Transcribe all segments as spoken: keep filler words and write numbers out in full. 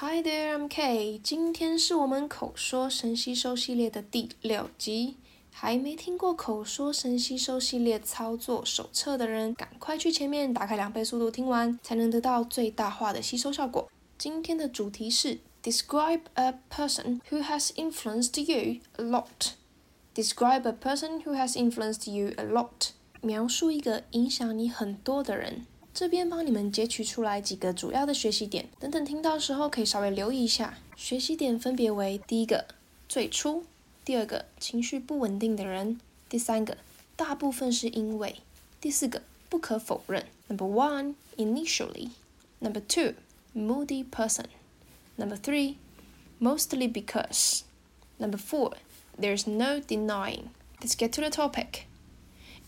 Hi there, I'm Kay. 今天是我们口说神吸收系列的第六集。还没听过口说神吸收系列操作手册的人，赶快去前面打开两倍速度听完，才能得到最大化的吸收效果。今天的主题是 Describe a person who has influenced you a lot. Describe a person who has influenced you a lot. 描述一个影响你很多的人。这边帮你们截取出来几个主要的学习点，等等听到时候可以稍微留意一下。学习点分别为：第一个，最初；第二个，情绪不稳定的人；第三个，大部分是因为；第四个，不可否认。Number one, initially. Number two, moody person. Number three, mostly because. Number four, there's no denying. Let's get to the topic.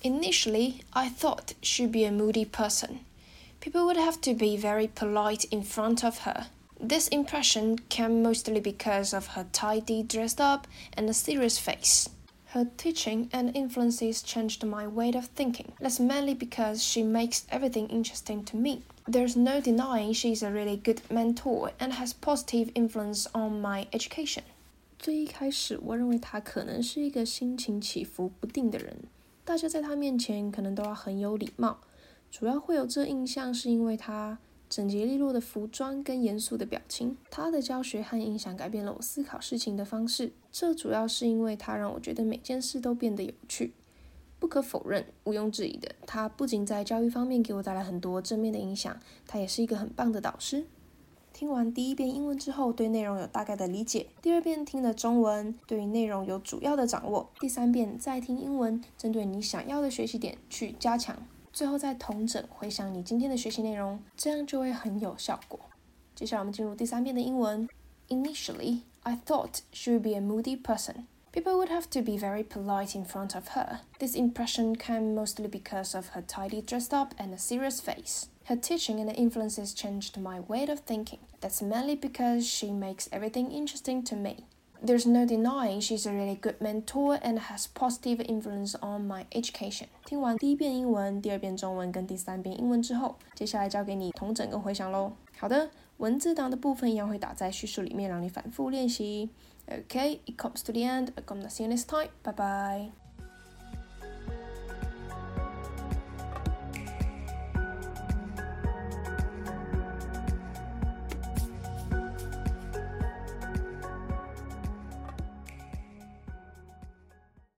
Initially, I thought she'd be a moody person.People would have to be very polite in front of her. This impression came mostly because of her tidy dressed up and a serious face. Her teaching and influences changed my way of thinking. That's mainly because she makes everything interesting to me. There's no denying she's a really good mentor and has positive influence on my education. 最一开始，我认为她可能是一个心情起伏不定的人，大家在她面前可能都要很有礼貌。主要会有这印象是因为他整洁利落的服装跟严肃的表情，他的教学和影响改变了我思考事情的方式，这主要是因为他让我觉得每件事都变得有趣。不可否认，毋庸置疑的，他不仅在教育方面给我带来很多正面的影响，他也是一个很棒的导师。听完第一遍英文之后，对内容有大概的理解，第二遍听了中文，对于内容有主要的掌握，第三遍再听英文，针对你想要的学习点去加强，最后再统整回想你今天的学习内容，这样就会很有效果。接下来我们进入第三遍的英文。Initially, I thought she would be a moody person. People would have to be very polite in front of her. This impression came mostly because of her tidy dressed up and a serious face. Her teaching and influences changed my way of thinking. That's mainly because she makes everything interesting to me. There's no denying she's a really good mentor and has positive influence on my education. 听完第一遍英文、第二遍中文跟第三遍英文之后，接下来交给你统整跟回想咯。好的，文字档的部分一样会打在叙述里面，让你反复练习。Okay, it comes to the end. I'll see you next time. Bye bye.